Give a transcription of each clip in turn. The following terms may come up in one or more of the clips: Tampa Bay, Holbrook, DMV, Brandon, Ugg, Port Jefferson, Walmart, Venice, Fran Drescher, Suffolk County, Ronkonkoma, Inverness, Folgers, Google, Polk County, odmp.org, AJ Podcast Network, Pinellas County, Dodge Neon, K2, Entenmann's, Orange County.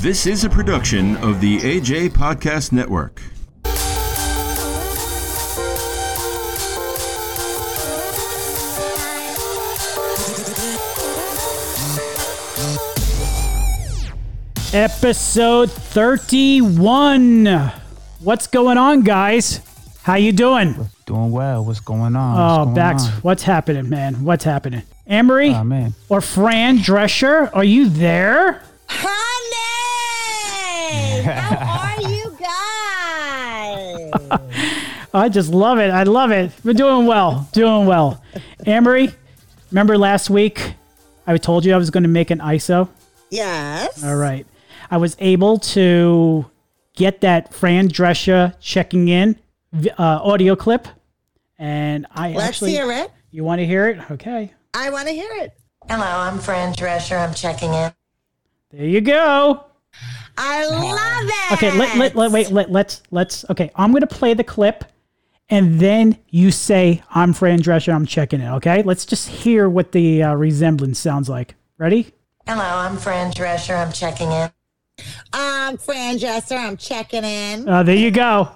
This is a production of the AJ Podcast Network. Episode 31. What's going on, guys? How you doing? Doing well. What's going on? What's happening, man? What's happening? Amory or Fran Drescher, are you there? Honey! How are you guys? I just love it. I love it. We're doing well. Doing well. Amory, remember last week I told you I was going to make an ISO? Yes. All right. I was able to get that Fran Drescher checking in audio clip, and let's hear it. You want to hear it? Okay. I want to hear it. Hello, I'm Fran Drescher. I'm checking in. There you go. I love it. Okay, let's I'm going to play the clip, and then you say, I'm Fran Drescher. I'm checking in. Okay, let's just hear what the resemblance sounds like. Ready? Hello, I'm Fran Drescher. I'm checking in. I'm Fran Drescher. I'm checking in. There you go.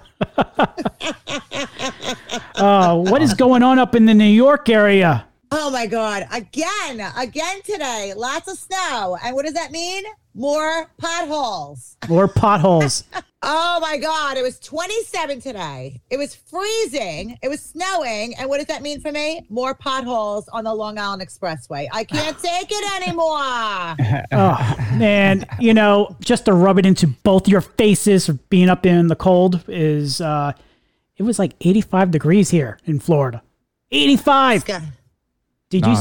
What is going on up in the New York area? Oh, my God. Again today. Lots of snow. And what does that mean? More potholes. Oh, my God. It was 27 today. It was freezing. It was snowing. And what does that mean for me? More potholes on the Long Island Expressway. I can't take it anymore. Oh, man. You know, just to rub it into both your faces for being up in the cold is, it was like 85 degrees here in Florida. 85. Did you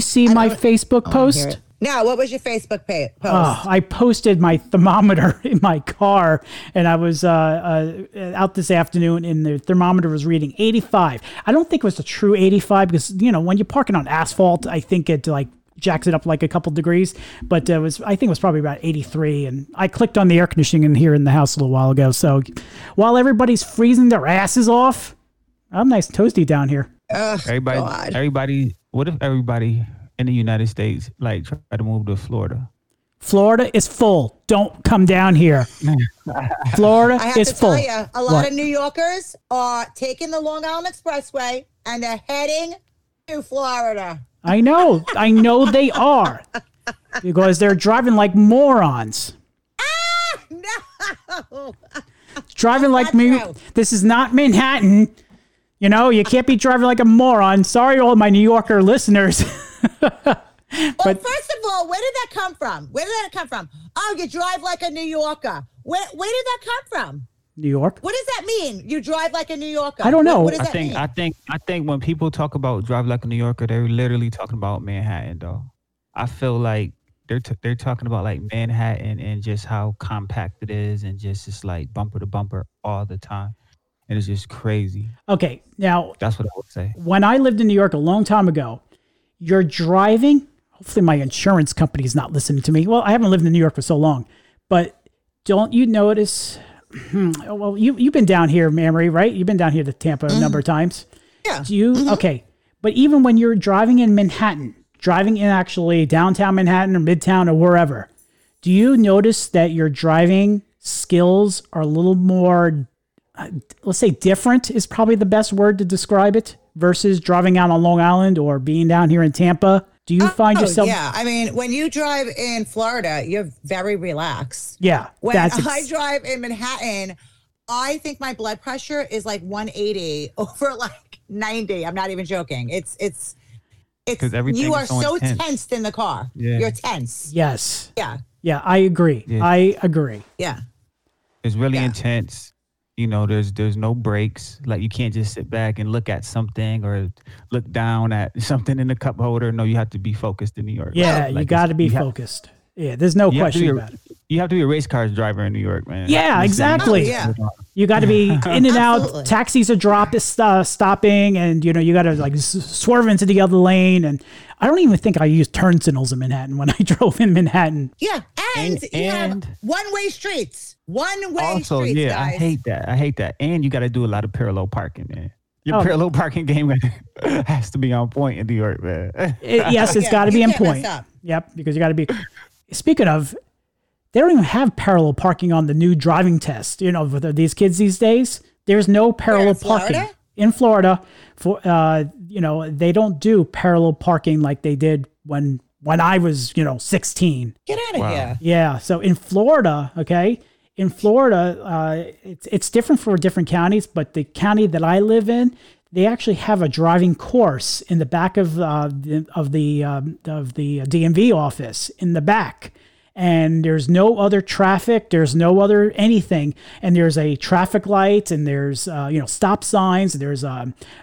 see my Facebook post? No, what was your Facebook post? I posted my thermometer in my car, and I was out this afternoon, and the thermometer was reading 85. I don't think it was a true 85 because, you know, when you're parking on asphalt, I think it like jacks it up like a couple degrees. But I think it was probably about 83, and I clicked on the air conditioning in here in the house a little while ago. So while everybody's freezing their asses off, I'm nice and toasty down here. Everybody. What if everybody in the United States like try to move to Florida? Florida is full. Don't come down here. Florida is full. I have to tell you, a lot of New Yorkers are taking the Long Island Expressway and they're heading to Florida. I know they are, because they're driving like morons. Ah, no. Driving like me. This is not Manhattan. You know, you can't be driving like a moron. Sorry, all my New Yorker listeners. Well, first of all, where did that come from? Oh, you drive like a New Yorker. Where did that come from? New York. What does that mean? You drive like a New Yorker. I don't know. What does that mean? I think when people talk about drive like a New Yorker, they're literally talking about Manhattan, though. I feel like they're talking about like Manhattan and just how compact it is and just it's like bumper to bumper all the time. It is just crazy. Okay, now that's what I would say. When I lived in New York a long time ago, you're driving. Hopefully, my insurance company is not listening to me. Well, I haven't lived in New York for so long, but don't you notice? Well, you've been down here, Amory, right? You've been down here to Tampa a number of times. Yeah. Okay? But even when you're driving in Manhattan, driving in actually downtown Manhattan or Midtown or wherever, do you notice that your driving skills are a little more? Let's say different is probably the best word to describe it versus driving out on Long Island or being down here in Tampa. Do you find yourself? Yeah. I mean, when you drive in Florida, you're very relaxed. Yeah. When I drive in Manhattan, I think my blood pressure is like 180 over like 90. I'm not even joking. It's you are so tensed in the car. Yeah. You're tense. Yes. Yeah. Yeah. I agree. Yeah. It's really intense. You know, there's no breaks. Like you can't just sit back and look at something or look down at something in the cup holder. No, you have to be focused in New York. Yeah, like you got to be focused. There's no question about it. You have to be a race car driver in New York, man. Yeah, exactly. Yeah. You got to be in and out. Taxis are stopping, and you know you got to like swerve into the other lane. And I don't even think I used turn signals in Manhattan when I drove in Manhattan. Yeah, and have one-way streets. One-way streets, guys. I hate that. And you got to do a lot of parallel parking, man. Your parallel parking game has to be on point in New York, man. It's got to be on point. Yep, because you got to be. Speaking of. They don't even have parallel parking on the new driving test. You know, with these kids these days, there's no parallel parking in Florida. They don't do parallel parking like they did when I was, 16. Get out of here. Yeah. So in Florida, it's different for different counties, but the county that I live in, they actually have a driving course in the back of the DMV office in the back. And there's no other traffic. There's no other anything. And there's a traffic light, and there's, stop signs. There's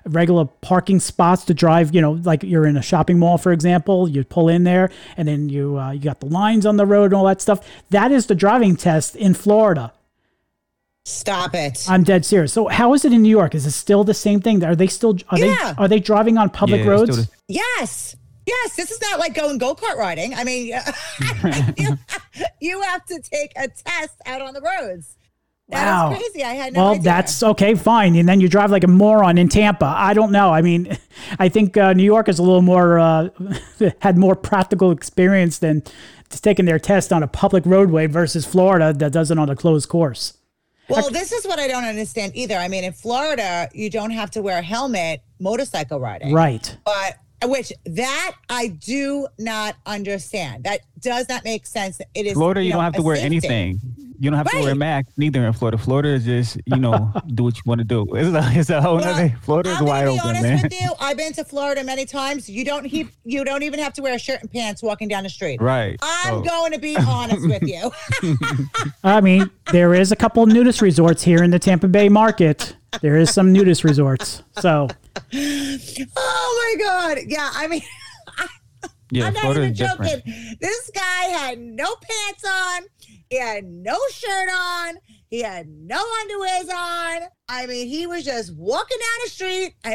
regular parking spots to drive, like you're in a shopping mall, for example. You pull in there, and then you got the lines on the road and all that stuff. That is the driving test in Florida. Stop it. I'm dead serious. So how is it in New York? Is it still the same thing? Are they driving on public roads? Yes. Yes, this is not like going go-kart riding. I mean, you have to take a test out on the roads. That is crazy. I had no idea. Well, that's okay, fine. And then you drive like a moron in Tampa. I don't know. I mean, I think New York is a little more, had more practical experience than just taking their test on a public roadway versus Florida that does it on a closed course. Well, this is what I don't understand either. I mean, in Florida, you don't have to wear a helmet motorcycle riding. Right. Which that I do not understand. That does not make sense. It is Florida. You don't have to wear anything. You don't have to wear a mask neither in Florida. Florida is just do what you want to do. It's a whole other. Florida is wide open, man. I'm honest with you. I've been to Florida many times. You don't even have to wear a shirt and pants walking down the street. Right. I'm going to be honest with you. I mean, there is a couple of nudist resorts here in the Tampa Bay market. There is some nudist resorts. So. Oh my God. Yeah, I mean, I'm not even joking. Different. This guy had no pants on. He had no shirt on. He had no underwears on. I mean, he was just walking down the street and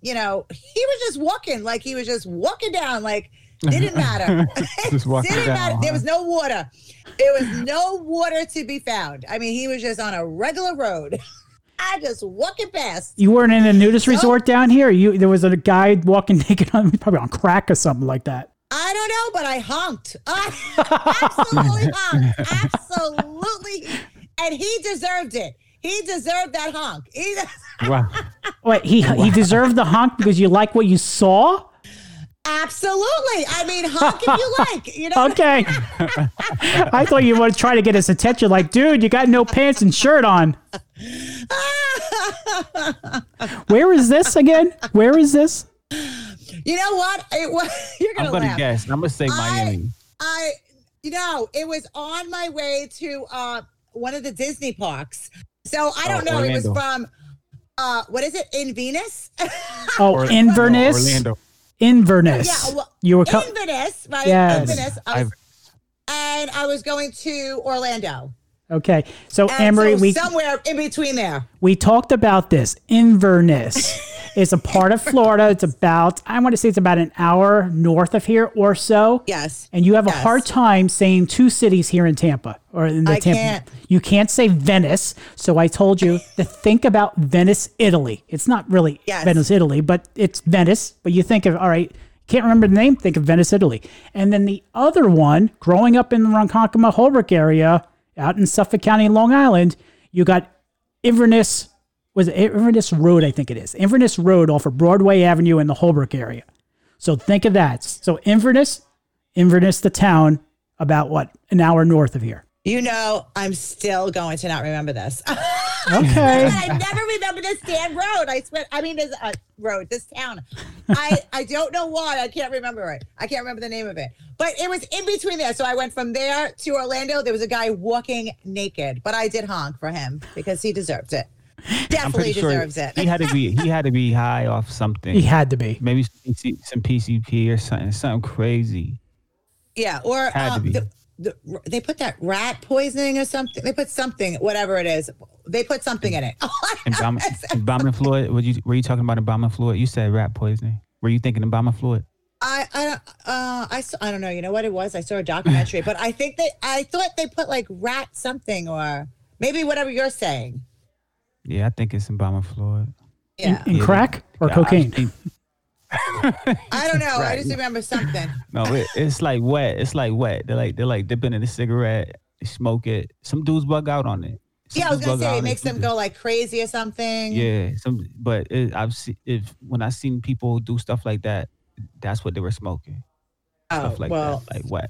he was just walking. Like, he was just walking down. Like, didn't matter. Didn't matter. There was no water. There was no water to be found. I mean, he was just on a regular road. I just walking past. You weren't in a nudist resort down here? There was a guy walking naked, probably on crack or something like that. I don't know, but I honked. Absolutely honked. Absolutely. And he deserved it. He deserved that honk. Wow. Wait, he deserved the honk because you like what you saw? Absolutely. I mean, honk if you like. Okay. I thought you would try to get his attention. Like, dude, you got no pants and shirt on. Where is this again? Where is this? You know what? You're gonna laugh. I'm gonna guess. I'm gonna say Miami. It was on my way to one of the Disney parks. So I don't know. Orlando. It was from what is it? In Venice? Inverness. Orlando. Inverness. Yeah, well, you were Inverness, right? Yes. Inverness. I was going to Orlando. Okay, so Amory, we somewhere in between there. We talked about this. Inverness is a part of Florida. It's about, I want to say it's about an hour north of here or so. Yes. And you have a hard time saying two cities here in Tampa or in the Tampa. Can't. You can't say Venice. So I told you to think about Venice, Italy. It's not really Venice, Italy, but it's Venice. But you think of, all right, can't remember the name. Think of Venice, Italy. And then the other one, growing up in the Ronkonkoma, Holbrook area, out in Suffolk County, Long Island, you got Inverness, was it Inverness Road, I think it is. Inverness Road off of Broadway Avenue in the Holbrook area. So think of that. So Inverness the town, about an hour north of here. I'm still going to not remember this. Okay. I never remember this damn road. I swear, I mean, there's a road, this town. I don't know why. I can't remember it. I can't remember the name of it. But it was in between there. So I went from there to Orlando. There was a guy walking naked, but I did honk for him because he deserved it. Definitely deserves it. He had to be high off something. He had to be. Maybe some PCP or something crazy. Yeah, or had to be. They put that rat poisoning or something. They put something, whatever it is. They put something in it. Obama Floyd. Were you talking about Obama Floyd? You said rat poisoning. Were you thinking Obama Floyd? I don't know. You know what it was? I saw a documentary, but I thought they put like rat something or maybe whatever you're saying. Yeah, I think it's Obama Floyd. Yeah, in crack or cocaine. I don't know. Right. I just remember something. No, it's like wet. It's like wet. They're like dipping in a cigarette, they smoke it. Some dudes bug out on it. Yeah, I was gonna say it makes them go like crazy or something. Yeah, when I seen people do stuff like that, that's what they were smoking. Oh, stuff like that, like wet.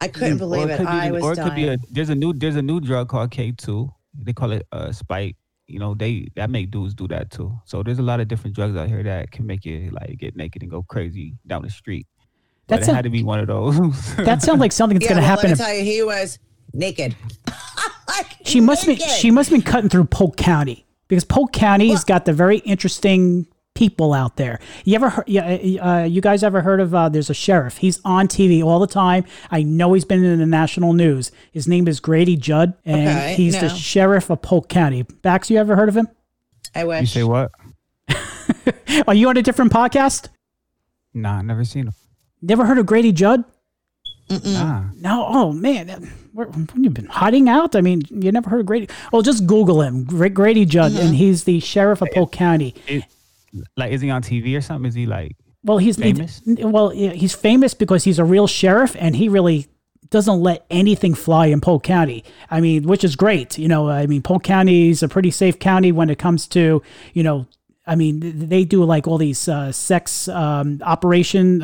I couldn't believe it. I was dying. Or it could be there's a new drug called K2. They call it spike. You know, that make dudes do that too. So there's a lot of different drugs out here that can make you like get naked and go crazy down the street. But it had to be one of those. That sounds like something that's gonna happen. Let me tell you, he was naked. She must have been cutting through Polk County, because Polk County has got the very interesting people out there. You guys ever heard of? There's a sheriff. He's on TV all the time. I know he's been in the national news. His name is Grady Judd, and he's the sheriff of Polk County. Bax, you ever heard of him? I wish. You say what? Are you on a different podcast? Nah, never seen him. Never heard of Grady Judd? Nah. No, oh man, you've been hiding out. I mean, you never heard of Grady? Oh, just Google him, Grady Judd, and he's the sheriff of Polk County. Is he on TV or something? Is he like? Well, he's famous. He's famous because he's a real sheriff, and he really doesn't let anything fly in Polk County. I mean, which is great. You know, I mean, Polk County is a pretty safe county when it comes to, you know. I mean, they do like all these sex operation,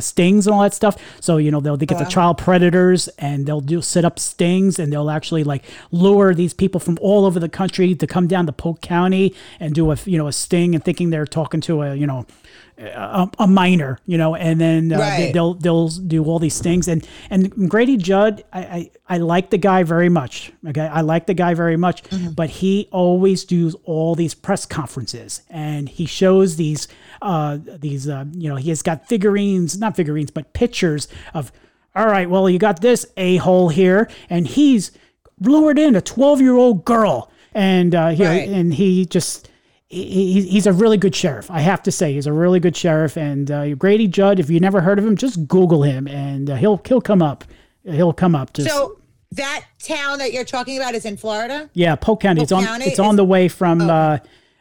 stings and all that stuff. So, you know, they get the child predators, and they'll do set up stings, and they'll actually like lure these people from all over the country to come down to Polk County and do a sting, and thinking they're talking to a minor, you know, and then they'll do all these things. And Grady Judd, I like the guy very much. Okay, I like the guy very much, but he always does all these press conferences, and he shows these he has got but pictures of, all right, well, you got this a-hole here, and he's lured in a 12-year-old girl, and and he just. He's a really good sheriff. I have to say, he's a really good sheriff. And Grady Judd, if you never heard of him, just Google him, and he'll come up. He'll come up. So that town that you're talking about is in Florida? Yeah, Polk County. It's on the way from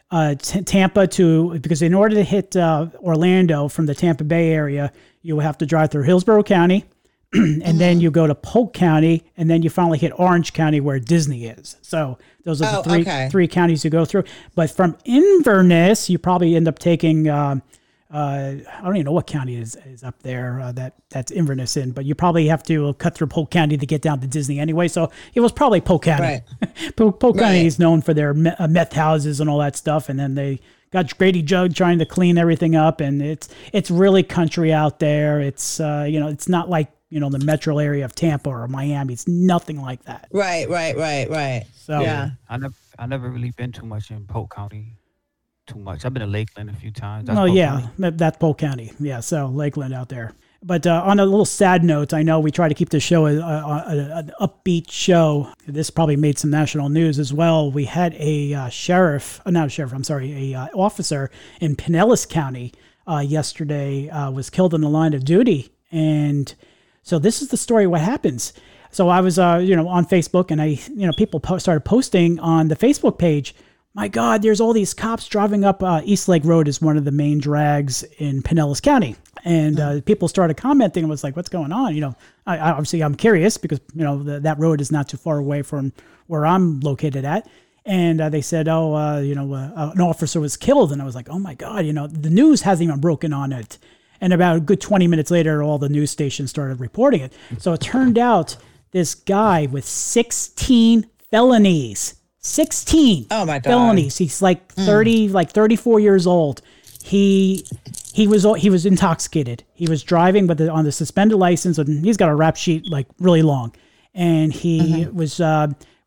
Tampa to, because in order to hit Orlando from the Tampa Bay area, you will have to drive through Hillsborough County, and then you go to Polk County, and then you finally hit Orange County, where Disney is. So those are the three counties you go through. But from Inverness, you probably end up taking, I don't even know what county is up there that's Inverness in, but you probably have to cut through Polk County to get down to Disney anyway. So it was probably Polk County. Right. Polk County is known for their meth houses and all that stuff. And then they got Grady Judd trying to clean everything up. And it's really country out there. It's, it's not like, the metro area of Tampa or Miami. It's nothing like that. Right. So yeah. I never really been too much in Polk County. Too much. I've been to Lakeland a few times. That's Polk County. Yeah, so Lakeland out there. But on a little sad note, I know we try to keep the show an upbeat show. This probably made some national news as well. We had an officer in Pinellas County yesterday was killed in the line of duty. And so this is the story of what happens. So I was, on Facebook, and people started posting on the Facebook page. My God, there's all these cops driving up East Lake Road is one of the main drags in Pinellas County. And people started commenting and was like, what's going on? I'm curious because, that road is not too far away from where I'm located at. And they said, an officer was killed. And I was like, oh my God, the news hasn't even broken on it. And about a good 20 minutes later, all the news stations started reporting it. So it turned out this guy with 16 felonies. 16 felonies. He's like 34 years old. He was intoxicated. He was driving on the suspended license, and he's got a rap sheet like really long. And he was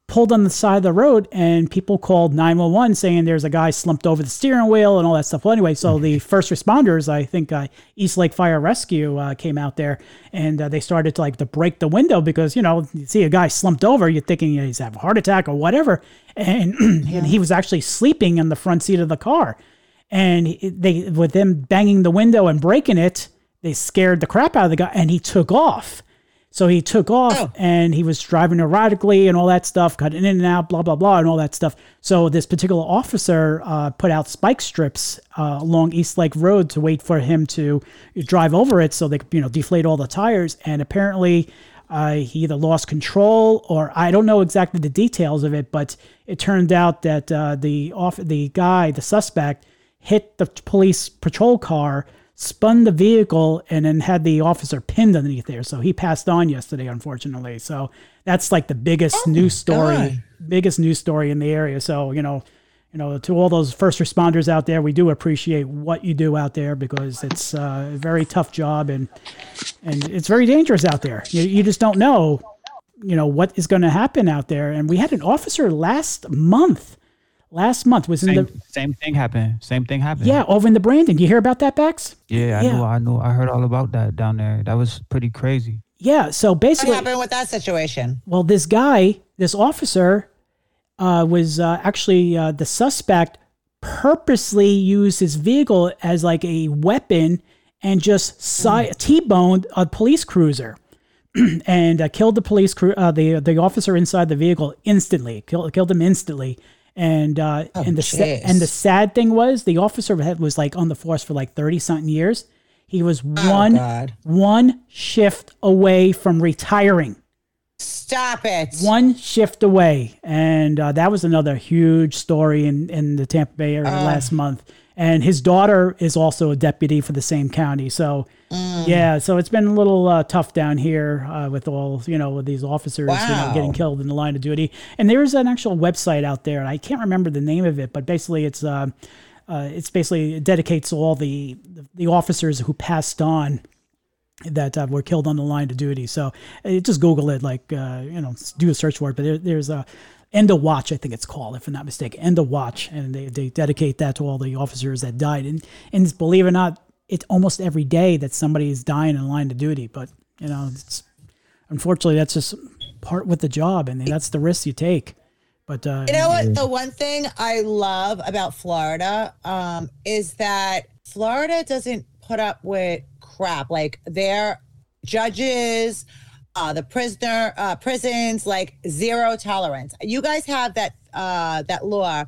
pulled on the side of the road, and people called 911 saying there's a guy slumped over the steering wheel and all that stuff. Well, anyway, so the first responders, I think East Lake Fire Rescue came out there, and they started to break the window because, you see a guy slumped over, you're thinking he's having a heart attack or whatever. And he was actually sleeping in the front seat of the car. And with them banging the window and breaking it, they scared the crap out of the guy, and he took off. So he took off and he was driving erratically and all that stuff, cutting in and out, blah, blah, blah, and all that stuff. So this particular officer put out spike strips along East Lake Road to wait for him to drive over it so they could, you know, deflate all the tires. And apparently he either lost control or I don't know exactly the details of it, but it turned out that the suspect, hit the police patrol car, spun the vehicle, and then had the officer pinned underneath there. So he passed on yesterday, unfortunately. So that's like the biggest news story in the area. So, you know, to all those first responders out there, we do appreciate what you do out there because it's a very tough job and it's very dangerous out there. You just don't know, what is going to happen out there. And we had an officer last month was in same thing happened. Yeah, over in the Brandon. You hear about that, Bax? Yeah, I knew. I heard all about that down there. That was pretty crazy. Yeah. So basically, what happened with that situation? Well, this officer, was actually the suspect purposely used his vehicle as like a weapon and just T-boned a police cruiser. And killed the police crew. The officer inside the vehicle instantly killed him instantly. And the sad thing was the officer was like on the force for like 30 something years. He was one shift away from retiring. Stop it. One shift away. And that was another huge story in the Tampa Bay area last month. And his daughter is also a deputy for the same county. So, so it's been a little tough down here with all, with these officers getting killed in the line of duty. And there is an actual website out there, and I can't remember the name of it, but basically it dedicates all the officers who passed on that were killed on the line of duty. So just Google it, do a search for it. But there's a... End of Watch, I think it's called, if I'm not mistaken. End of Watch, and they dedicate that to all the officers that died. And believe it or not, it's almost every day that somebody is dying in line of duty. But it's, unfortunately, that's just part with the job, and that's the risk you take. But you know what? The one thing I love about Florida is that Florida doesn't put up with crap. Like their judges. The prisons, like zero tolerance. You guys have that law.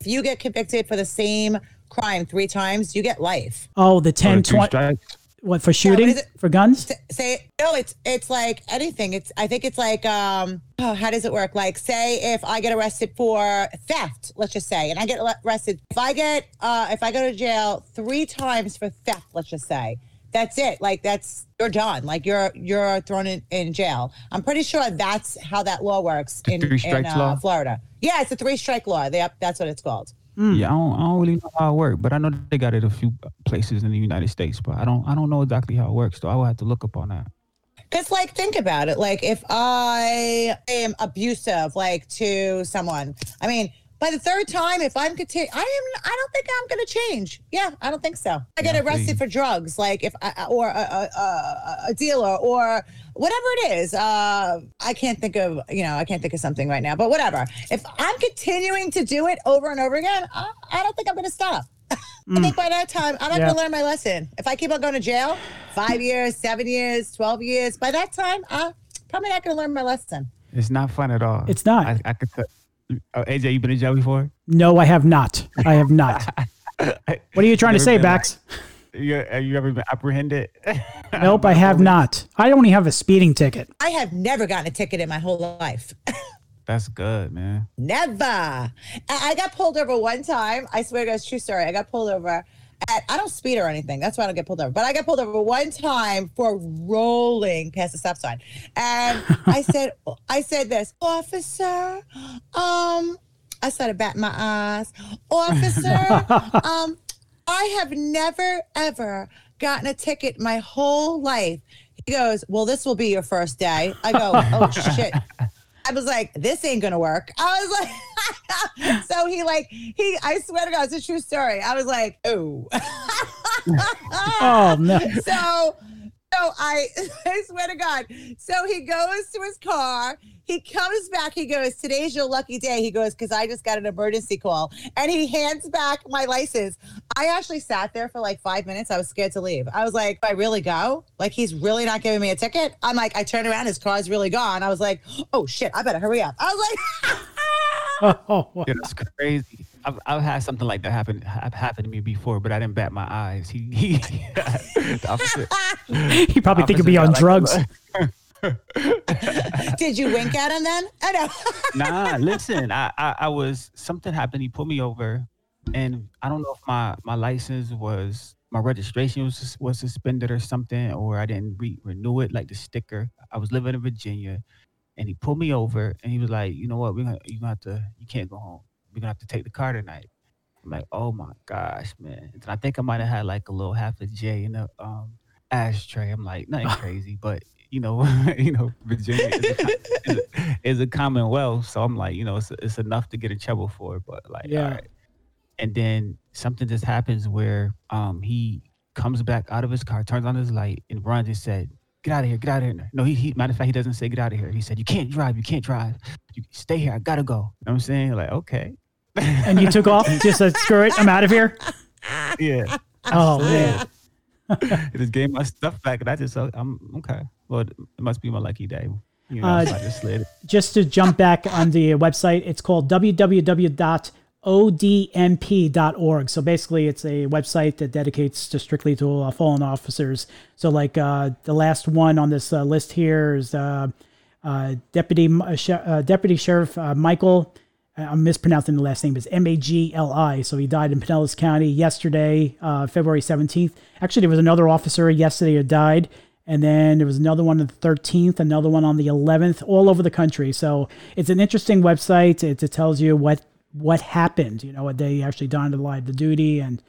If you get convicted for the same crime 3 times, you get life. Oh, the 10-20. What, for shooting? Yeah, for guns? It's like anything. I think it's like, how does it work? Like, say if I get arrested for theft, let's just say, and I get arrested. If I go to jail 3 times for theft, let's just say, that's it. Like you're done. Like you're thrown in jail. I'm pretty sure that's how that law works in Florida. Yeah, it's a 3-strike law. That's what it's called. Yeah, I don't really know how it works, but I know they got it a few places in the United States. But I don't know exactly how it works, so I will have to look up on that. Cause think about it. Like if I am abusive, to someone, I mean. By the 3rd time, if I'm I don't think I'm going to change. Yeah, I don't think so. I get arrested for drugs, or a dealer or whatever it is. I can't think of something right now, but whatever. If I'm continuing to do it over and over again, I don't think I'm going to stop. I think by that time, I'm not going to learn my lesson. If I keep on going to jail, 5 years, 7 years, 12 years, by that time, I'm probably not going to learn my lesson. It's not fun at all. It's not. I could tell. Oh, AJ, you been in jail before? No, I have not. What are you trying to say, Bax? Have you ever been apprehended? Nope, I have not. I only have a speeding ticket. I have never gotten a ticket in my whole life. That's good, man. Never. I got pulled over one time. I swear to God, it's a true story. I got pulled over. I don't speed or anything. That's why I don't get pulled over. But I got pulled over one time for rolling past the stop sign. And I said this, officer, I started batting my eyes. Officer, I have never, ever gotten a ticket my whole life. He goes, well, this will be your first day. I go, oh, shit. I was like, this ain't going to work. I was like, so he, I swear to God, it's a true story. I was like, oh. Oh, no. So So I swear to God. So he goes to his car. He comes back. He goes, today's your lucky day. He goes, because I just got an emergency call. And he hands back my license. I actually sat there for like 5 minutes. I was scared to leave. I was like, do I really go? Like, he's really not giving me a ticket? I'm like, I turned around. His car's really gone. I was like, oh, shit, I better hurry up. I was like, oh, it's crazy. I've had something like that happen to me before, but I didn't bat my eyes. The opposite. He probably think he'd be on drugs. Did you wink at him then? I know. Nah, listen, something happened. He pulled me over, and I don't know if my license was, my registration was suspended or something, or I didn't renew it, like the sticker. I was living in Virginia, and he pulled me over, and he was like, you know what, you can't go home. We're gonna have to take the car tonight. I'm like, oh my gosh, man. And I think I might have had like a little half a J in the ashtray. I'm like, nothing crazy, but you know, Virginia is a commonwealth, so I'm like, you know, it's enough to get in trouble for, but like, yeah. All right. And then something just happens where he comes back out of his car, turns on his light, and Ron just said, Get out of here. No, he matter of fact, he doesn't say get out of here. He said, you can't drive. You stay here. I gotta go. You know what I'm saying? Like, okay. And you took off, just said, screw it, I'm out of here. Yeah. Oh man. I just gave my stuff back, and I just thought, I'm okay. Well, it must be my lucky day. You know, so I just slid it. Just to jump back on the website, it's called www.odmp.org. So basically, it's a website that dedicates to strictly to fallen officers. So like the last one on this list here is Deputy Sheriff Michael. I'm mispronouncing the last name. It's Magli. So he died in Pinellas County yesterday, February 17th. Actually, there was another officer yesterday who died. And then there was another one on the 13th, another one on the 11th, all over the country. So it's an interesting website. It tells you what happened, you know, what they actually died in the line of duty, and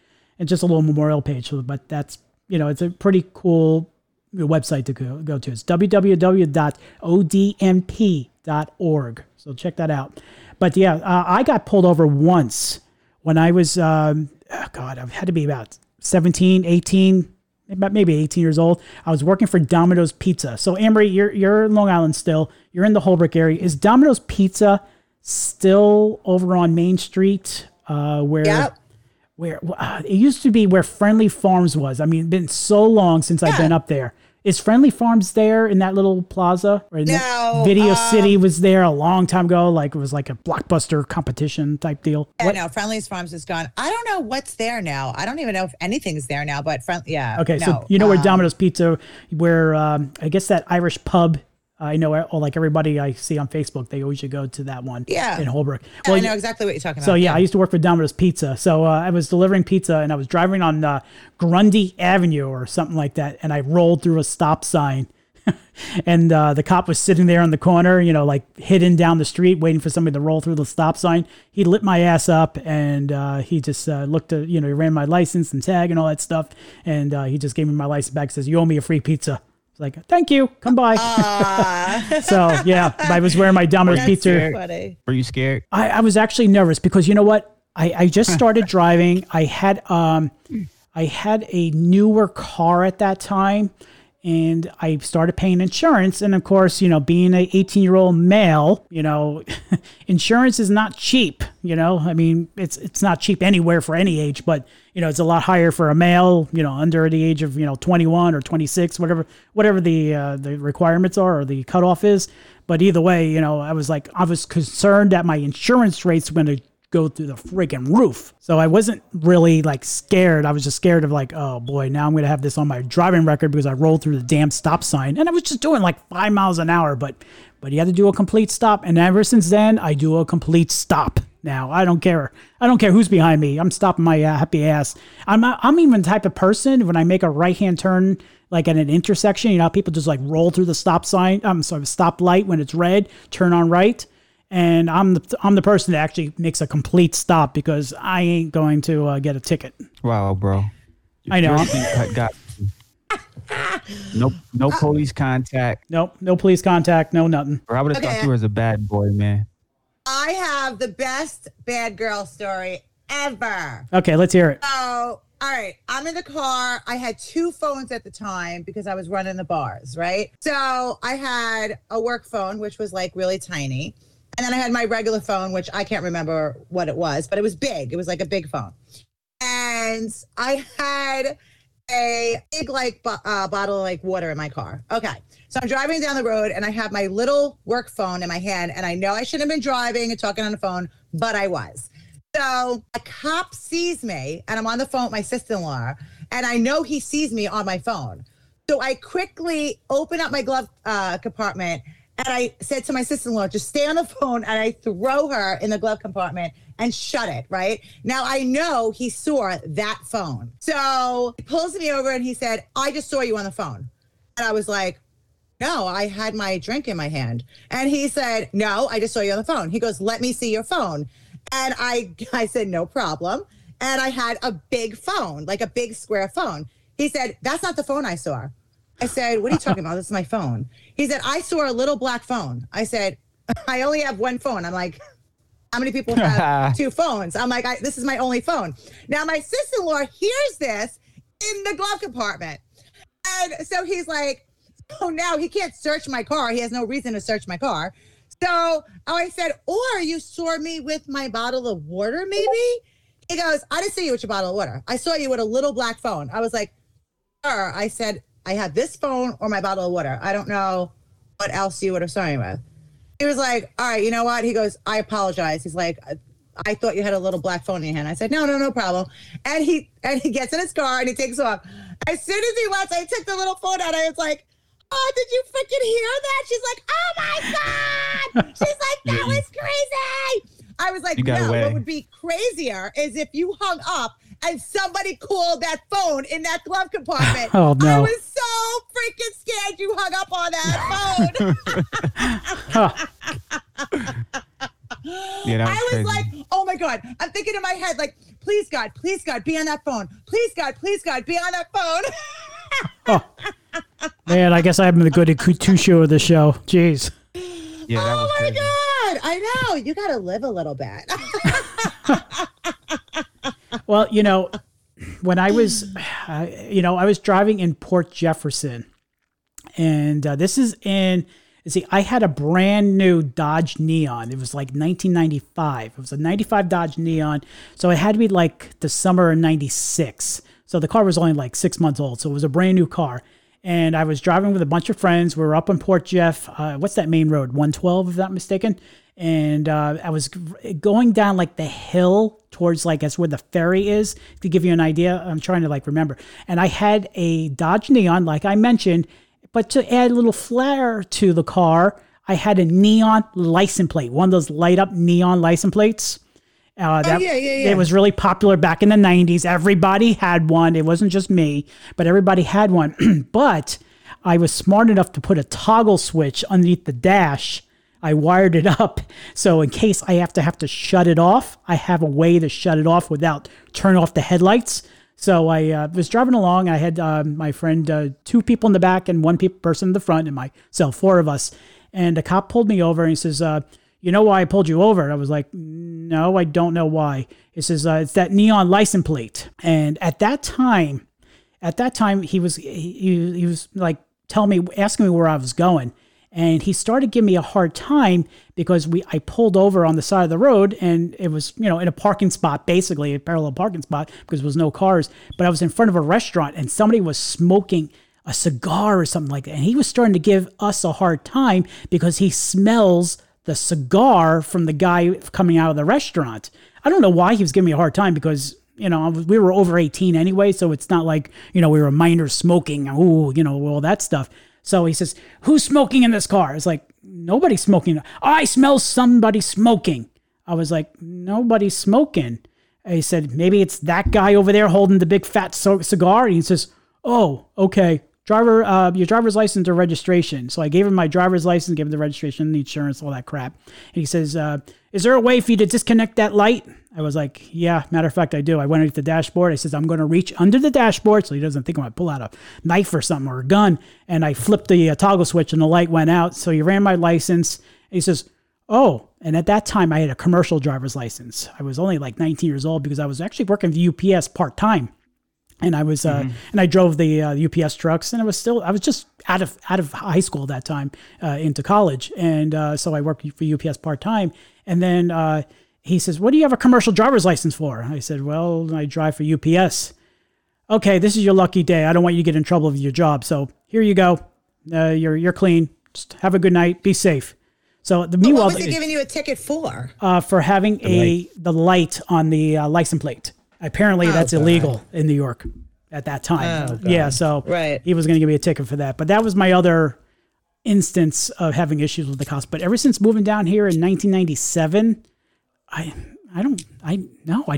just a little memorial page. But that's, you know, it's a pretty cool website to go to. It's www.odmp.org. So check that out. But yeah, I got pulled over once when I was, I've had to be about 18 years old. I was working for Domino's Pizza. So Amory, you're in Long Island still. You're in the Holbrook area. Is Domino's Pizza still over on Main Street, where it used to be, where Friendly Farms was? I mean, it's been so long since I've been up there. Is Friendly Farms there in that little plaza? Or no. Video City was there a long time ago. Like, it was like a Blockbuster competition type deal. Yeah, no, Friendly Farms is gone. I don't know what's there now. I don't even know if anything's there now, but yeah. Okay, no. So you know where Domino's Pizza, where I guess that Irish pub, I know, like everybody I see on Facebook, they always should go to that one in Holbrook. Well, I know exactly what you're talking about. So yeah, I used to work for Domino's Pizza. So I was delivering pizza, and I was driving on Grundy Avenue or something like that, and I rolled through a stop sign. And the cop was sitting there on the corner, you know, like hidden down the street, waiting for somebody to roll through the stop sign. He lit my ass up, and he just looked at, you know, he ran my license and tag and all that stuff. And he just gave me my license back, says, you owe me a free pizza. Like, thank you. Come by. So yeah, I was wearing my Domino's Pizza. Were you scared? I was actually nervous because, you know what? I just started driving. I had a newer car at that time, and I started paying insurance. And of course, you know, being an 18-year-old male, you know, insurance is not cheap. You know, I mean, it's not cheap anywhere for any age, but you know, it's a lot higher for a male, you know, under the age of, you know, 21 or 26, whatever the requirements are or the cutoff is. But either way, you know, I was concerned that my insurance rates were going to go through the freaking roof. So I wasn't really like scared. I was just scared of like, oh boy, now I'm going to have this on my driving record because I rolled through the damn stop sign, and I was just doing like 5 miles an hour, but you had to do a complete stop. And ever since then, I do a complete stop. Now, I don't care. I don't care who's behind me. I'm stopping my happy ass. I'm even the type of person, when I make a right-hand turn, like at an intersection, you know, people just like roll through the stoplight when it's red, turn on right. And I'm the person that actually makes a complete stop because I ain't going to get a ticket. Wow, bro. I know. No police contact. Nope. No police contact. No nothing. Or I would have thought you were a bad boy, man. I have the best bad girl story ever. Okay, let's hear it. So all right, I'm in the car. I had two phones at the time because I was running the bars, right? So I had a work phone, which was like really tiny. And then I had my regular phone, which I can't remember what it was, but it was big. It was like a big phone. And I had a big like bottle of like water in my car. Okay. So I'm driving down the road and I have my little work phone in my hand. And I know I shouldn't have been driving and talking on the phone, but I was. So a cop sees me and I'm on the phone with my sister-in-law and I know he sees me on my phone. So I quickly open up my glove compartment and I said to my sister-in-law, just stay on the phone, and I throw her in the glove compartment and shut it, right? Now I know he saw that phone. So he pulls me over and he said, I just saw you on the phone. And I was like, no, I had my drink in my hand. And he said, no, I just saw you on the phone. He goes, let me see your phone. And I said, no problem. And I had a big phone, like a big square phone. He said, that's not the phone I saw. I said, what are you talking about? This is my phone. He said, I saw a little black phone. I said, I only have one phone. I'm like, how many people have two phones? I'm like, this is my only phone. Now my sister-in-law hears this in the glove compartment. And so he's like, oh, now he can't search my car. He has no reason to search my car. So I said, or you saw me with my bottle of water, maybe? He goes, I didn't see you with your bottle of water. I saw you with a little black phone. I was like, sir, I said, I have this phone or my bottle of water. I don't know what else you would have saw me with. He was like, all right, you know what? He goes, I apologize. He's like, I thought you had a little black phone in your hand. I said, no problem. And he gets in his car and he takes off. As soon as he left, I took the little phone out. I was like, oh, did you freaking hear that? She's like, oh my God. She's like, that was crazy. I was like, no, away. What would be crazier is if you hung up and somebody called that phone in that glove compartment. Oh, no. I was so freaking scared you hung up on that phone. Yeah, that I was crazy. Like, oh my God. I'm thinking in my head, like, please God, be on that phone. Please God, be on that phone. Oh. Man, I guess I haven't been good at Kutushu of the show. Jeez. Yeah, oh my crazy. God. I know. You got to live a little bit. Well, you know, when I was, I was driving in Port Jefferson, and this is in, I had a brand new Dodge Neon. It was like 1995. It was a 95 Dodge Neon. So it had to be like the summer of 96. So the car was only like 6 months old. So it was a brand new car. And I was driving with a bunch of friends. We were up on Port Jeff. What's that main road? 112, if I'm not mistaken. And I was going down like the hill towards like that's where the ferry is. To give you an idea, I'm trying to like remember. And I had a Dodge Neon, like I mentioned. But to add a little flair to the car, I had a neon license plate. One of those light up neon license plates. It was really popular back in the 90s. Everybody had one. It wasn't just me, but everybody had one. But I was smart enough to put a toggle switch underneath the dash. I wired it up. So in case I have to shut it off, I have a way to shut it off without turning off the headlights. So I was driving along. I had my friend, two people in the back and one person in the front and myself, four of us. And a cop pulled me over and he says, you know why I pulled you over? I was like, no, I don't know why. It says, it's that neon license plate. And at that time, he was like, asking me where I was going. And he started giving me a hard time because I pulled over on the side of the road and it was, in a parking spot, basically a parallel parking spot because there was no cars, but I was in front of a restaurant and somebody was smoking a cigar or something like that. And he was starting to give us a hard time because he smells the cigar from the guy coming out of the restaurant. I don't know why he was giving me a hard time because, we were over 18 anyway. So it's not like, we were minors smoking, all that stuff. So he says, who's smoking in this car? It's like, nobody's smoking. I smell somebody smoking. I was like, nobody's smoking. And he said, maybe it's that guy over there holding the big fat cigar. And he says, oh, okay. Driver, your driver's license or registration. So I gave him my driver's license, gave him the registration, the insurance, all that crap. And he says, is there a way for you to disconnect that light? I was like, yeah, matter of fact, I do. I went underneath the dashboard. I says, I'm going to reach under the dashboard so he doesn't think I'm going to pull out a knife or something or a gun. And I flipped the toggle switch and the light went out. So he ran my license. And he says, oh, and at that time I had a commercial driver's license. I was only like 19 years old because I was actually working for UPS part-time. And I was, and I drove the UPS trucks, and I was just out of high school that time, into college, and so I worked for UPS part time. And then he says, "What do you have a commercial driver's license for?" I said, "Well, I drive for UPS." "Okay, this is your lucky day. I don't want you to get in trouble with your job, so here you go. You're clean. Just have a good night. Be safe." So meanwhile, what was he giving you a ticket for? For having the light on the license plate. Apparently that's illegal in New York at that time. He was going to give me a ticket for that. But that was my other instance of having issues with the cops. But ever since moving down here in 1997, I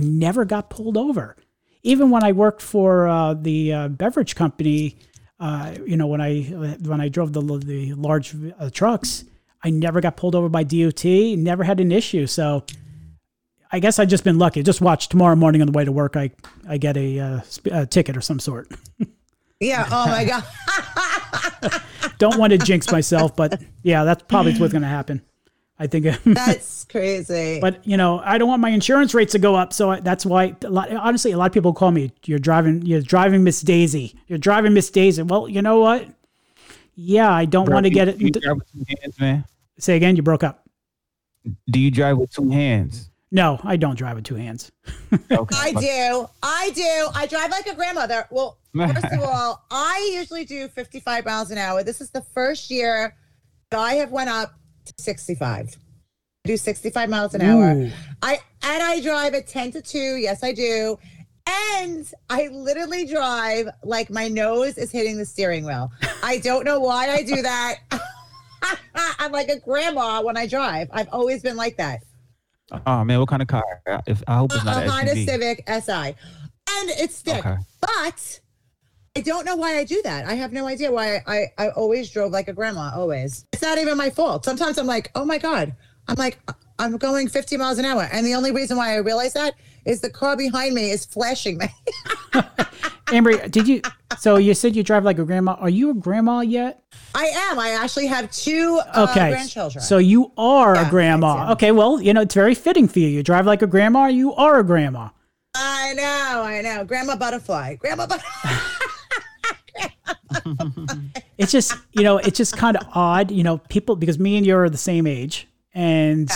never got pulled over. Even when I worked for the beverage company, when I drove the large trucks, I never got pulled over by DOT. Never had an issue. So I guess I've just been lucky. Just watch tomorrow morning on the way to work, I get a ticket or some sort. Yeah. Oh my God. Don't want to jinx myself, but yeah, that's probably what's going to happen, I think. That's crazy. But I don't want my insurance rates to go up, so that's why. Honestly, a lot of people call me, "You're driving Miss Daisy. You're driving Miss Daisy." Well, you know what? Yeah, I don't want to get it. You drive with two hands, man? Say again. You broke up. Do you drive with two hands? No, I don't drive with two hands. Okay. I do. I drive like a grandmother. Well, first of all, I usually do 55 miles an hour. This is the first year that I have went up to 65. I do 65 miles an hour. Ooh. I drive at 10 to 2. Yes, I do. And I literally drive like my nose is hitting the steering wheel. I don't know why I do that. I'm like a grandma when I drive. I've always been like that. Oh man, what kind of car? I hope it's not a Honda Civic Si, and it's thick. Okay. But I don't know why I do that. I have no idea why I always drove like a grandma. Always, it's not even my fault. Sometimes I'm like, oh my God, I'm going 50 miles an hour, and the only reason why I realize that is the car behind me is flashing me. Ambry, did you? So you said you drive like a grandma. Are you a grandma yet? I am. I actually have two grandchildren. So you are a grandma. Okay. Well, it's very fitting for you. You drive like a grandma. You are a grandma. I know. Grandma butterfly. It's just, it's just kind of odd, people, because me and you are the same age, and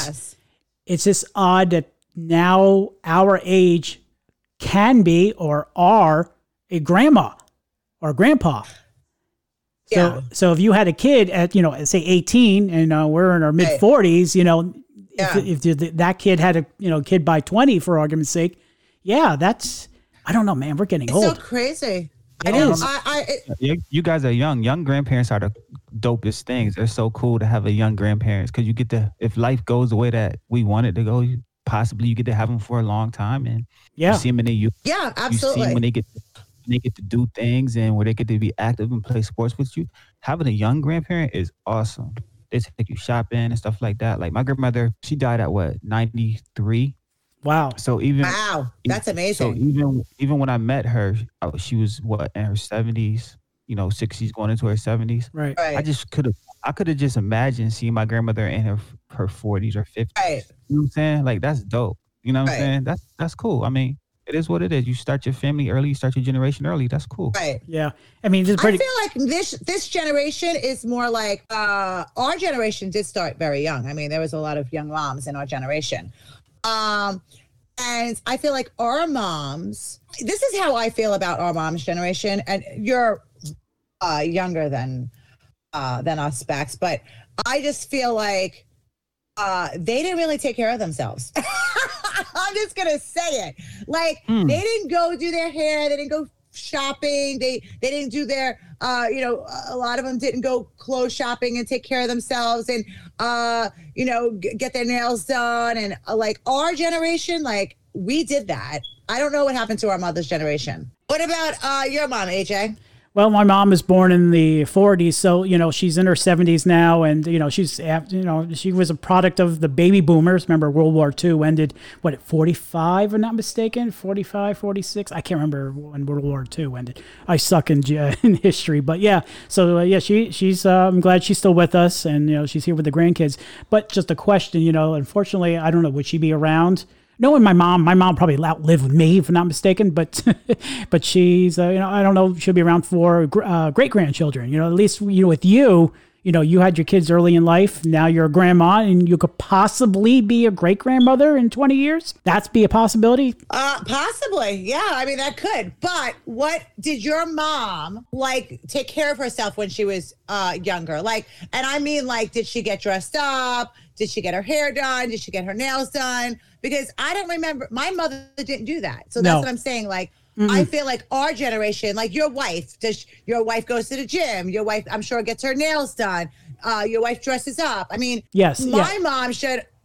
it's just odd that now our age can be or are a grandma or grandpa. Yeah. So if you had a kid at, say 18 and we're in our mid 40s, if that kid had a, kid by 20 for argument's sake. Yeah. That's, I don't know, man, we're getting old. It's so crazy. It is. You guys are young. Young grandparents are the dopest things. They're so cool to have a young grandparents. Cause you get to, if life goes the way that we want it to go, possibly you get to have them for a long time, and you see them in their youth. Yeah, absolutely. You see them when they get to do things and where they get to be active and play sports with you. Having a young grandparent is awesome. They take you shopping and stuff like that. Like my grandmother, she died at 93. Wow. So that's amazing. So even when I met her, she was in her 70s, 60s going into her 70s. Right. I could have just imagined seeing my grandmother in her 40s or 50s. Right. You know what I'm saying? Like, that's dope. You know what I'm saying? That's cool. I mean, it is what it is. You start your family early. You start your generation early. That's cool. Right. Yeah. I mean, I feel like this generation is more like our generation did start very young. I mean, there was a lot of young moms in our generation. And I feel like our moms, this is how I feel about our mom's generation. And you're younger than us Specs, but I just feel like they didn't really take care of themselves. I'm just gonna say it. Like they didn't go do their hair, they didn't go shopping, they didn't do their a lot of them didn't go clothes shopping and take care of themselves and get their nails done, and like our generation, like we did that. I don't know what happened to our mother's generation. What about your mom, AJ? Well, my mom was born in the 40s, so, she's in her 70s now, and, she was a product of the baby boomers. Remember, World War II ended, what, at 45, if I'm not mistaken? 45, 46? I can't remember when World War II ended. I suck in history, but yeah. So, she's I'm glad she's still with us, and, she's here with the grandkids. But just a question, unfortunately, I don't know, would she be around knowing my mom probably outlived me, if I'm not mistaken, but she's, I don't know, she'll be around for great-grandchildren, at least, with you, you had your kids early in life. Now you're a grandma, and you could possibly be a great-grandmother in 20 years. That's be a possibility? Possibly. Yeah. I mean, that could. But what did your mom, take care of herself when she was younger? Did she get dressed up? Did she get her hair done? Did she get her nails done? Because I don't remember. My mother didn't do that. So that's what I'm saying. Mm-hmm. I feel like our generation, your wife, your wife goes to the gym. Your wife, I'm sure, gets her nails done. Your wife dresses up. I mean, yes, my mom's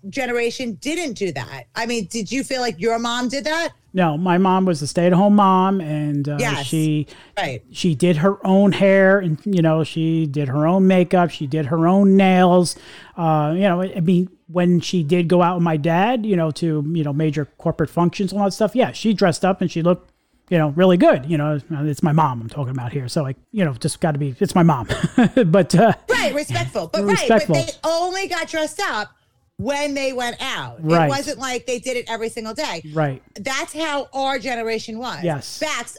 generation didn't do that. I mean, did you feel like your mom did that? No, my mom was a stay-at-home mom, and she did her own hair, and she did her own makeup, she did her own nails. When she did go out with my dad, to major corporate functions and all that stuff, yeah, she dressed up and she looked, really good. It's my mom I'm talking about here, so just got to be. It's my mom, but respectful, but respectful. But they only got dressed up when they went out. Right. It wasn't like they did it every single day. Right. That's how our generation was. Yes. Facts.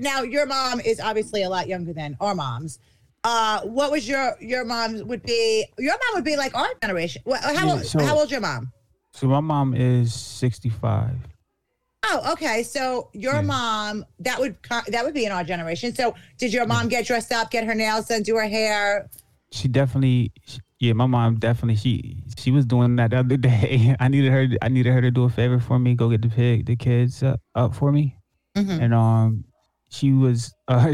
Now, your mom is obviously a lot younger than our moms. What was your mom would be? Your mom would be like our generation. How old is your mom? So my mom is 65. Oh, okay. So your mom, that would be in our generation. So did your mom get dressed up, get her nails done, do her hair? She definitely. Yeah, my mom definitely, she was doing that the other day. I needed her to do a favor for me, go get the kids up for me. Mm-hmm. And she was,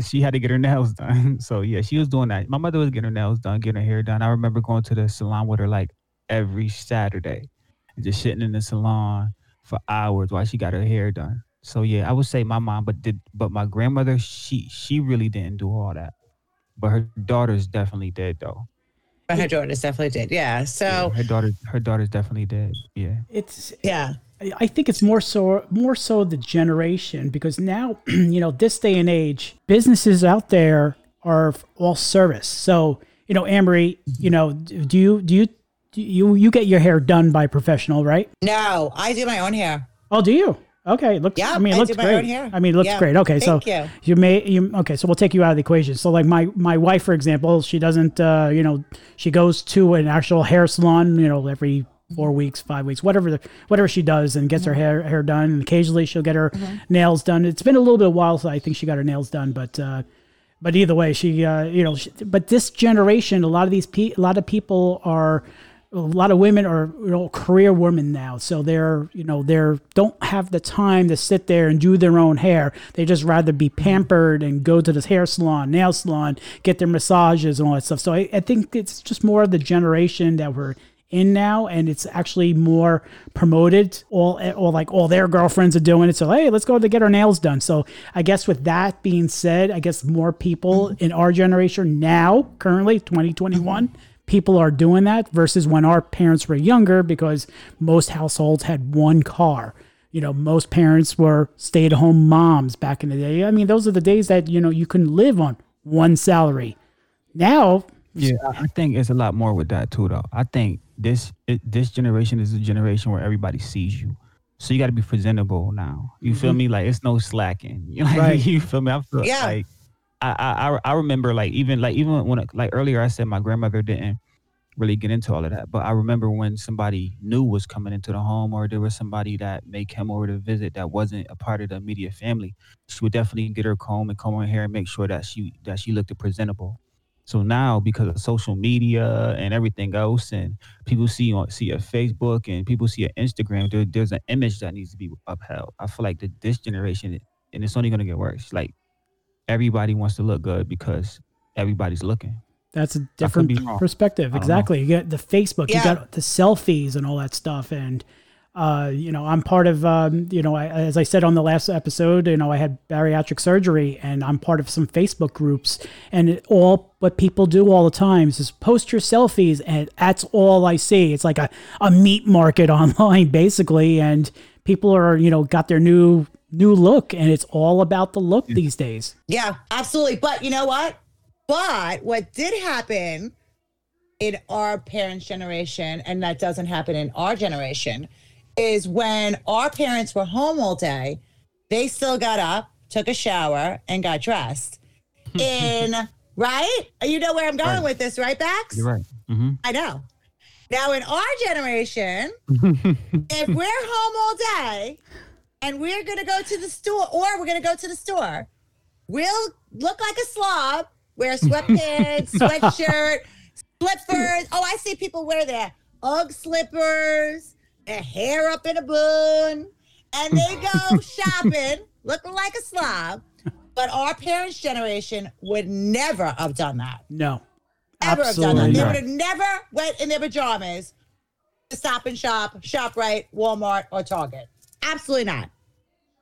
she had to get her nails done. So yeah, she was doing that. My mother was getting her nails done, getting her hair done. I remember going to the salon with her every Saturday and just sitting in the salon for hours while she got her hair done. So yeah, I would say my mom, but my grandmother, she really didn't do all that. But her daughters definitely did though. Her daughters definitely did, yeah. So yeah, her daughters definitely did, yeah. It's I think it's more so the generation, because now this day and age, businesses out there are all service. So Amory, do you get your hair done by a professional, right? No, I do my own hair. Oh, do you? Okay, it looks great. It looks great. Okay, so we'll take you out of the equation. So my wife, for example, she doesn't she goes to an actual hair salon, every 4 weeks, 5 weeks, whatever she does, and gets her hair done, and occasionally she'll get her nails done. It's been a little bit of a while, so I think she got her nails done, but either way, she but this generation, a lot of women are career women now, so they're don't have the time to sit there and do their own hair. They just rather be pampered and go to this hair salon, nail salon, get their massages and all that stuff. So I think it's just more of the generation that we're in now, and it's actually more promoted. All their girlfriends are doing it. So hey, let's go to get our nails done. So I guess with that being said, I guess more people in our generation now, currently 2021. People are doing that versus when our parents were younger, because most households had one car. Most parents were stay-at-home moms back in the day. I mean, those are the days that, you couldn't live on one salary. Now... Yeah, I think it's a lot more with that too, though. I think this generation is a generation where everybody sees you. So you got to be presentable now. You feel me? It's no slacking. Right. You feel me? I feel like... I remember even when earlier I said my grandmother didn't really get into all of that, but I remember when somebody new was coming into the home, or there was somebody that may come over to visit that wasn't a part of the immediate family, she would definitely get her comb and comb her hair and make sure that she looked presentable. So now, because of social media and everything else, and people see a Facebook and people see an Instagram, there's an image that needs to be upheld. I feel like this generation, and it's only going to get worse. Everybody wants to look good because everybody's looking. That's a different perspective. Exactly. You got the Facebook, you got the selfies and all that stuff. And, I'm part of, as I said on the last episode, I had bariatric surgery, and I'm part of some Facebook groups, and what people do all the time is just post your selfies, and that's all I see. It's like a meat market online, basically. And people are, got their new look, and it's all about the look these days. Yeah, absolutely. But you know what? But what did happen in our parents' generation, and that doesn't happen in our generation, is when our parents were home all day, they still got up, took a shower, and got dressed. Right? You know where I'm going with this, right, Bax? You're right. Mm-hmm. I know. Now, in our generation, if we're home all day and we're going to go to the store, or we're going to go to the store, we'll look like a slob, wear sweatpants, sweatshirt, slippers. Oh, I see people wear their Ugg slippers, their hair up in a bun, and they go shopping looking like a slob. But our parents' generation would never have done that. No. Ever have done that. They would have never went in their pajamas to Stop and Shop, ShopRite, Walmart, or Target. Absolutely not.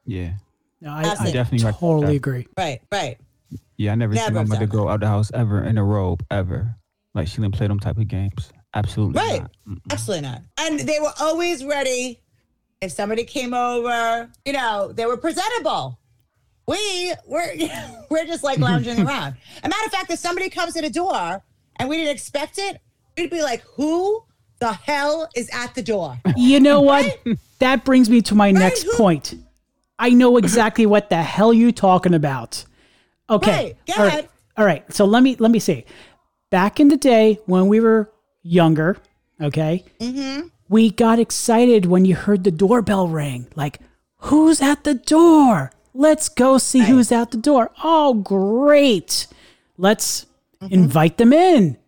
Yeah. No, I definitely totally agree. Right, right. Yeah, I never seen my mother go out the house ever in a robe, ever. Like, she didn't play them type of games. Absolutely right. not. Right, absolutely not. And they were always ready. If somebody came over, you know, they were presentable. We're just like lounging around. A matter of fact, if somebody comes to the door and we didn't expect it, we'd be like, who the hell is at the door? You know what? Right? That brings me to my next point. I know exactly what the hell you talking about. Okay. Right. Go ahead. All right. So let me see. Back in the day when we were younger, okay, we got excited when you heard the doorbell ring. Like, who's at the door? Let's go see who's out the door. Oh, great. Let's invite them in.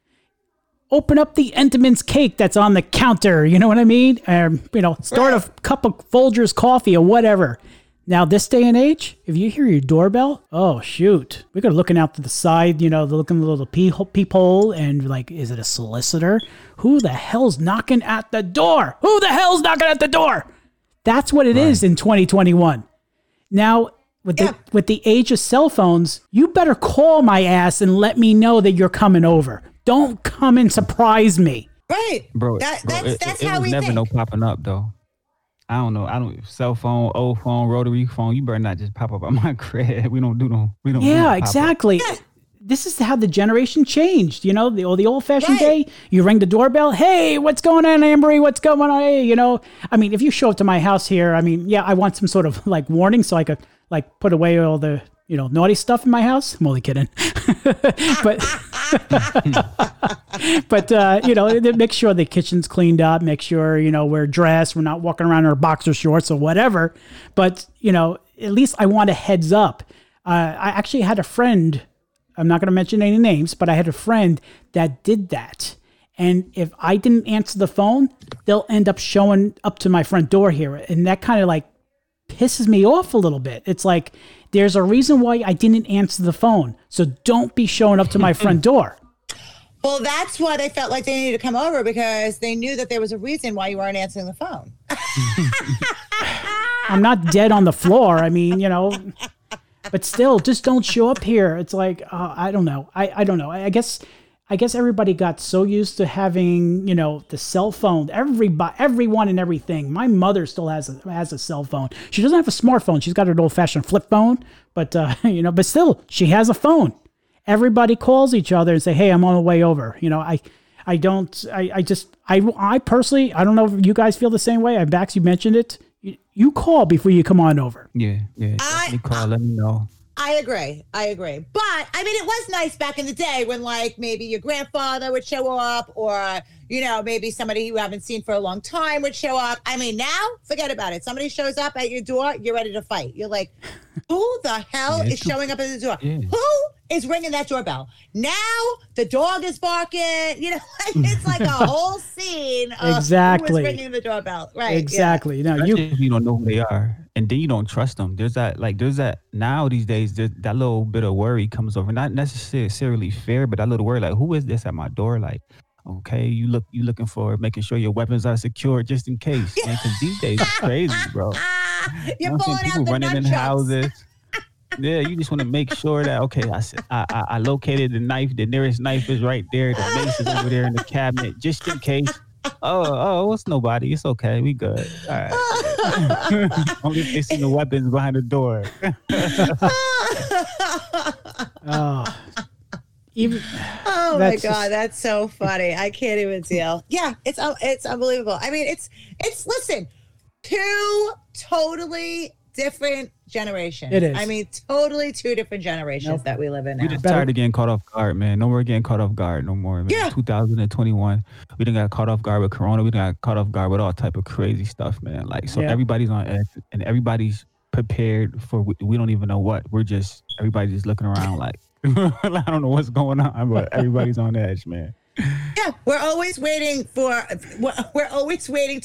Open up the Entenmann's cake that's on the counter. You know what I mean? You know, start a cup of Folgers coffee or whatever. Now, this day and age, if you hear your doorbell, oh, shoot. We're looking out to the side, you know, looking at the little peephole and like, is it a solicitor? Who the hell's knocking at the door? Who the hell's knocking at the door? That's what it is in 2021. Now, with the age of cell phones, you better call my ass and let me know that you're coming over. Don't come and surprise me. Right. Bro, that's how we think. It was never no popping up, though. I don't know. Cell phone, old phone, rotary phone, you better not just pop up on my crib. We don't Yeah, exactly. Yeah. This is how the generation changed, you know, the old-fashioned day. You ring the doorbell. Hey, what's going on, Ambry? What's going on? Hey, you know, I mean, if you show up to my house here, I mean, yeah, I want some sort of, like, warning so I could, like, put away all the, you know, naughty stuff in my house. I'm only kidding. But you know, make sure the kitchen's cleaned up. Make sure, you know, we're dressed. We're not walking around in our boxer shorts or whatever. But, you know, at least I want a heads up. I actually had a friend... I'm not going to mention any names, but I had a friend that did that. And if I didn't answer the phone, they'll end up showing up to my front door here. And that kind of like pisses me off a little bit. It's like, there's a reason why I didn't answer the phone. So don't be showing up to my front door. Well, that's why they felt like they needed to come over, because they knew that there was a reason why you weren't answering the phone. I'm not dead on the floor. I mean, you know... But still, just don't show up here. It's like, I don't know. I don't know. I guess everybody got so used to having, you know, the cell phone, everyone and everything. My mother still has a cell phone. She doesn't have a smartphone. She's got an old-fashioned flip phone. But, you know, but still, she has a phone. Everybody calls each other and say, hey, I'm on the way over. You know, I personally, I don't know if you guys feel the same way. Bax, you mentioned it. You call before you come on over. Yeah. Let me know. I agree. But, I mean, it was nice back in the day when, like, maybe your grandfather would show up, or, you know, maybe somebody you haven't seen for a long time would show up. I mean, now, forget about it. Somebody shows up at your door, you're ready to fight. You're like, who the hell is showing up at the door? Yeah. Who is ringing that doorbell? Now, the dog is barking. You know, it's like a whole scene of who is ringing the doorbell. Right. Exactly. Yeah. Now, you don't know who they are. And then you don't trust them. There's that now these days, that little bit of worry comes over. Not necessarily fear, but that little worry, like, who is this at my door? Like, okay, you looking for making sure your weapons are secure just in case. Man, because these days it's crazy, bro. You're pulling out people running in houses. Yeah, you just want to make sure that, okay, I located the knife. The nearest knife is right there. The mace is over there in the cabinet, just in case. Oh, it's nobody. It's okay. We good. All right. Only facing the weapons behind the door. My God, that's so funny. I can't even deal. Yeah, it's unbelievable. I mean, it's listen, Two totally different generations. It is. I mean, totally two different generations that we live in now. We're just tired of getting caught off guard, man. No more getting caught off guard. No more, man. Yeah. 2021, we done got caught off guard with Corona. We done got caught off guard with all type of crazy stuff, man. Like, so everybody's on edge and everybody's prepared for we don't even know what. We're just, everybody's just looking around like, I don't know what's going on, but everybody's on edge, man. Yeah, we're always waiting to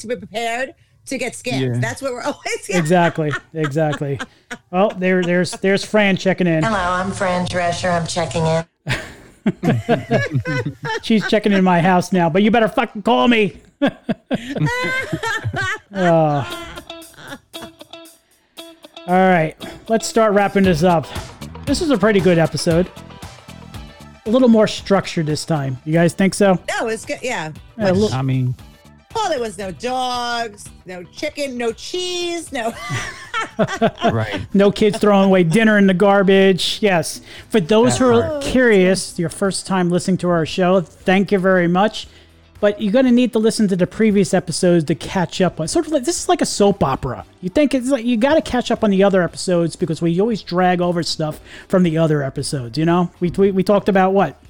be prepared to get scammed. Yeah. That's what we're always. Yeah. Exactly. Well, there's Fran checking in. Hello, I'm Fran Drescher. I'm checking in. She's checking in my house now, but you better fucking call me. All right, let's start wrapping this up. This is a pretty good episode. A little more structured this time. You guys think so? No, it's good. Yeah. There was no dogs, no chicken, no cheese, no. Right. No kids throwing away dinner in the garbage. Yes. For those who are curious, your first time listening to our show, thank you very much. But you're going to need to listen to the previous episodes to catch up on. Sort of like, this is like a soap opera. You think it's like you got to catch up on the other episodes because we always drag over stuff from the other episodes. You know, we talked about what?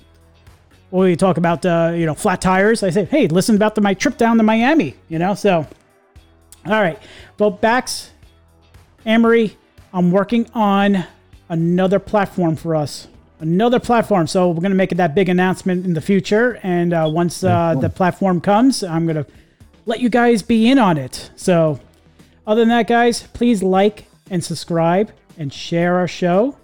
Well, we talk about, flat tires. I say, hey, listen about my trip down to Miami, you know? So, all right. Well, Bax, Amory, I'm working on another platform for us. Another platform. So we're going to make it that big announcement in the future. And once the platform comes, I'm going to let you guys be in on it. So other than that, guys, please like and subscribe and share our show.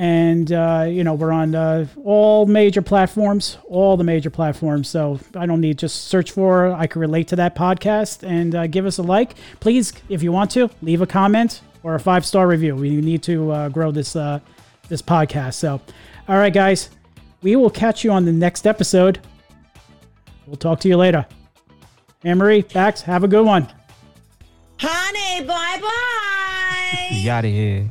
And, we're on all the major platforms. So I don't need just search for I Can Relate to That Podcast and give us a like. Please, if you want to, leave a comment or a 5-star review. We need to grow this podcast. So, all right, guys, we will catch you on the next episode. We'll talk to you later. Anne-Marie, Bax, have a good one. Honey, bye-bye. You out of here.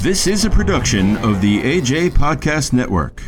This is a production of the AJ Podcast Network.